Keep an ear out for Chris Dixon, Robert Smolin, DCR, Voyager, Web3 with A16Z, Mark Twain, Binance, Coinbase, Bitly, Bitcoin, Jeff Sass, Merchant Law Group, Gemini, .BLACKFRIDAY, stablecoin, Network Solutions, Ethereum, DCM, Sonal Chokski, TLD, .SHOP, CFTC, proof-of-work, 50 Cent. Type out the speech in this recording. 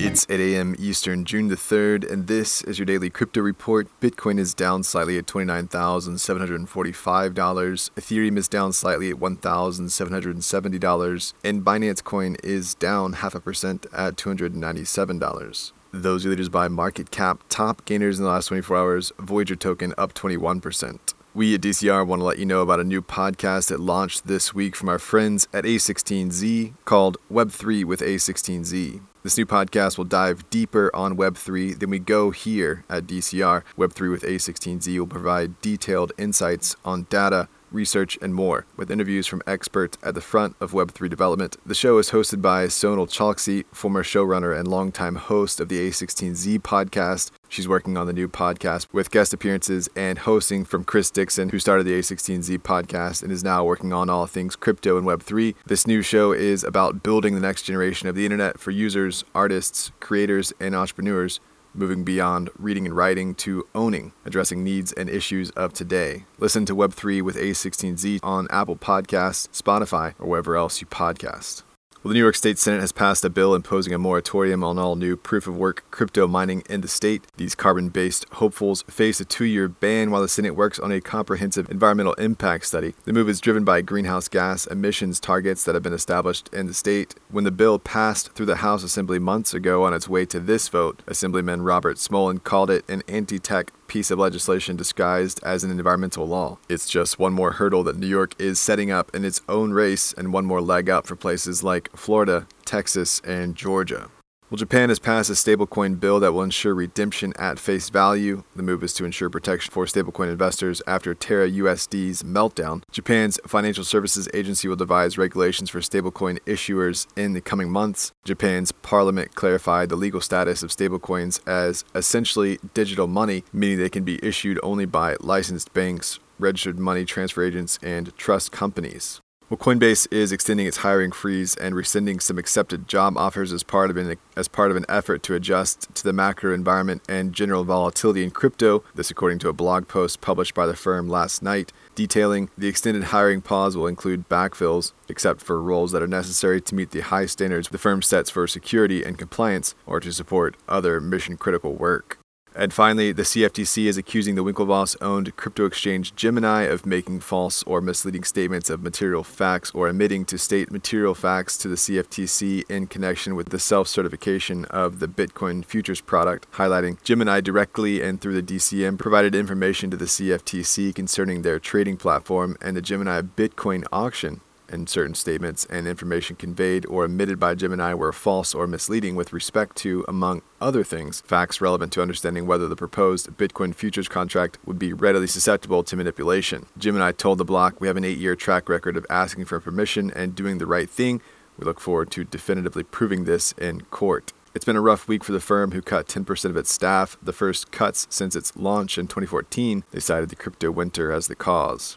It's 8 a.m. Eastern, June the 3rd, and this is your daily crypto report. Bitcoin is down slightly at $29,745. Ethereum is down slightly at $1,770. And Binance coin is down 0.5% at $297. Those are leaders by market cap. Top gainers in the last 24 hours, Voyager token up 21%. We at DCR want to let you know about a new podcast that launched this week from our friends at A16Z called Web3 with A16Z. This new podcast will dive deeper on Web3 than we go here at DCR. Web3 with A16Z will provide detailed insights on data, research, and more, with interviews from experts at the front of Web3 development. The show is hosted by Sonal Chokski, former showrunner and longtime host of the A16Z podcast. She's working on the new podcast with guest appearances and hosting from Chris Dixon, who started the A16Z podcast and is now working on all things crypto and Web3. This new show is about building the next generation of the internet for users, artists, creators, and entrepreneurs, moving beyond reading and writing to owning, addressing needs and issues of today. Listen to Web3 with A16Z on Apple Podcasts, Spotify, or wherever else you podcast. Well, the New York State Senate has passed a bill imposing a moratorium on all new proof-of-work crypto mining in the state. These carbon-based hopefuls face a 2-year ban while the Senate works on a comprehensive environmental impact study. The move is driven by greenhouse gas emissions targets that have been established in the state. When the bill passed through the House Assembly months ago on its way to this vote, Assemblyman Robert Smolin called it an anti-tech piece of legislation disguised as an environmental law. It's just one more hurdle that New York is setting up in its own race, and one more leg up for places like Florida, Texas, and Georgia. Well, Japan has passed a stablecoin bill that will ensure redemption at face value. The move is to ensure protection for stablecoin investors after Terra USD's meltdown. Japan's Financial Services Agency will devise regulations for stablecoin issuers in the coming months. Japan's parliament clarified the legal status of stablecoins as essentially digital money, meaning they can be issued only by licensed banks, registered money transfer agents, and trust companies. Well, Coinbase is extending its hiring freeze and rescinding some accepted job offers as part of an effort to adjust to the macro environment and general volatility in crypto. This according to a blog post published by the firm last night, detailing the extended hiring pause will include backfills, except for roles that are necessary to meet the high standards the firm sets for security and compliance or to support other mission-critical work. And finally, the CFTC is accusing the Winklevoss-owned crypto exchange Gemini of making false or misleading statements of material facts or omitting to state material facts to the CFTC in connection with the self-certification of the Bitcoin futures product, highlighting Gemini directly and through the DCM provided information to the CFTC concerning their trading platform and the Gemini Bitcoin auction, and certain statements and information conveyed or omitted by Gemini were false or misleading with respect to, among other things, facts relevant to understanding whether the proposed Bitcoin futures contract would be readily susceptible to manipulation. Gemini told the block, "We have an 8-year track record of asking for permission and doing the right thing. We look forward to definitively proving this in court." It's been a rough week for the firm, who cut 10% of its staff, the first cuts since its launch in 2014. They cited the crypto winter as the cause.